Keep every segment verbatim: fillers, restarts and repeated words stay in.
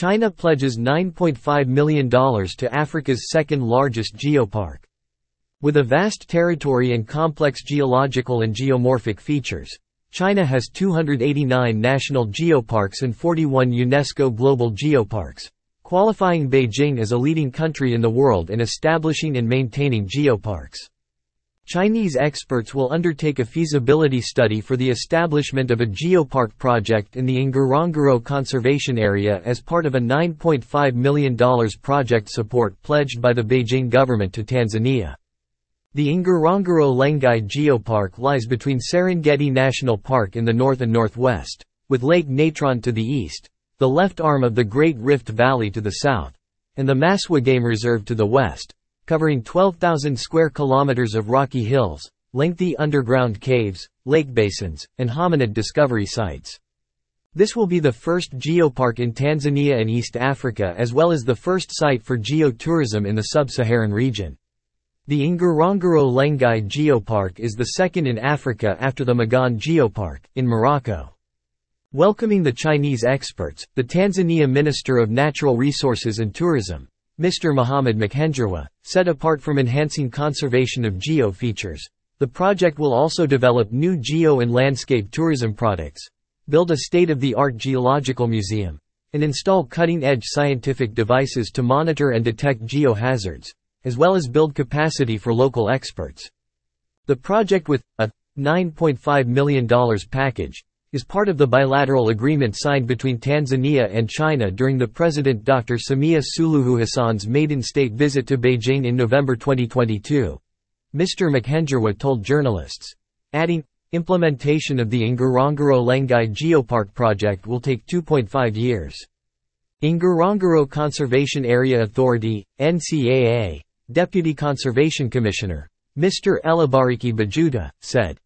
China pledges nine point five million dollars to Africa's second-largest geopark. With a vast territory and complex geological and geomorphic features, China has two hundred eighty-nine national geoparks and forty-one UNESCO global geoparks, qualifying Beijing as a leading country in the world in establishing and maintaining geoparks. Chinese experts will undertake a feasibility study for the establishment of a geopark project in the Ngorongoro Conservation Area as part of a nine point five million dollars project support pledged by the Beijing government to Tanzania. The Ngorongoro Lengai Geopark lies between Serengeti National Park in the north and northwest, with Lake Natron to the east, the left arm of the Great Rift Valley to the south, and the Maswa Game Reserve to the west, covering twelve thousand square kilometers of rocky hills, lengthy underground caves, lake basins, and hominid discovery sites. This will be the first geopark in Tanzania and East Africa, as well as the first site for geotourism in the sub-Saharan region. The Ngorongoro Lengai Geopark is the second in Africa after the Magan Geopark, in Morocco. Welcoming the Chinese experts, the Tanzania Minister of Natural Resources and Tourism, Mister Mohamed Mchengerwa, said apart from enhancing conservation of geo features, the project will also develop new geo and landscape tourism products, build a state-of-the-art geological museum, and install cutting-edge scientific devices to monitor and detect geohazards, as well as build capacity for local experts. The project, with a nine point five million dollars package, is part of the bilateral agreement signed between Tanzania and China during the President Doctor Samia Suluhu Hassan's maiden state visit to Beijing in November twenty twenty-two. Mister Mchengerwa told journalists, adding, "Implementation of the Ngorongoro Lengai Geopark project will take two point five years. Ngorongoro Conservation Area Authority, N C A A, Deputy Conservation Commissioner, Mister Elibariki Bajuta, said,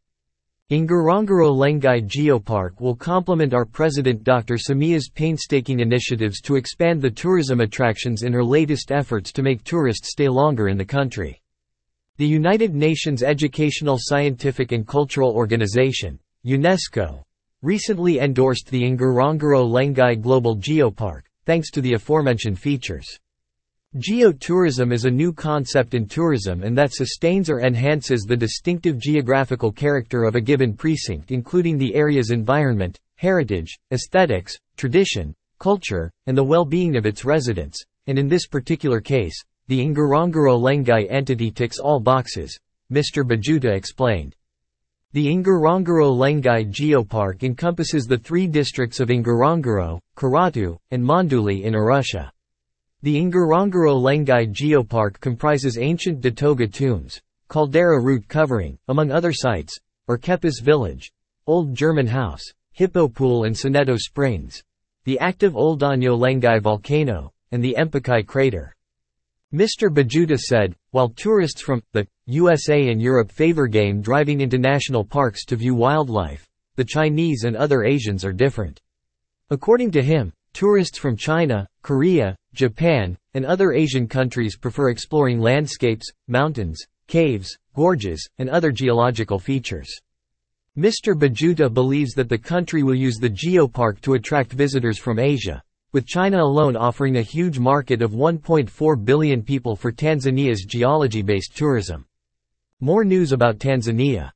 Ngorongoro Lengai Geopark will complement our President Doctor Samia's painstaking initiatives to expand the tourism attractions in her latest efforts to make tourists stay longer in the country. The United Nations Educational, Scientific and Cultural Organization, UNESCO, recently endorsed the Ngorongoro Lengai Global Geopark, thanks to the aforementioned features. Geotourism is a new concept in tourism and that sustains or enhances the distinctive geographical character of a given precinct, including the area's environment, heritage, aesthetics, tradition, culture, and the well-being of its residents, and in this particular case, the Ngorongoro Lengai entity ticks all boxes," Mister Bajuta explained. The Ngorongoro Lengai Geopark encompasses the three districts of Ngorongoro, Karatu, and Monduli in Arusha. The Ngorongoro Lengai Geopark comprises ancient Datoga tombs, caldera root covering, among other sites, Orkepis Village, Old German House, Hippo Pool and Soneto Springs, the active Oldonyo Lengai Volcano, and the Empakai Crater. Mister Bajuta said, while tourists from the U S A and Europe favor game driving into national parks to view wildlife, the Chinese and other Asians are different. According to him, tourists from China, Korea, Japan, and other Asian countries prefer exploring landscapes, mountains, caves, gorges, and other geological features. Mister Bajuta believes that the country will use the geopark to attract visitors from Asia, with China alone offering a huge market of one point four billion people for Tanzania's geology-based tourism. More news about Tanzania.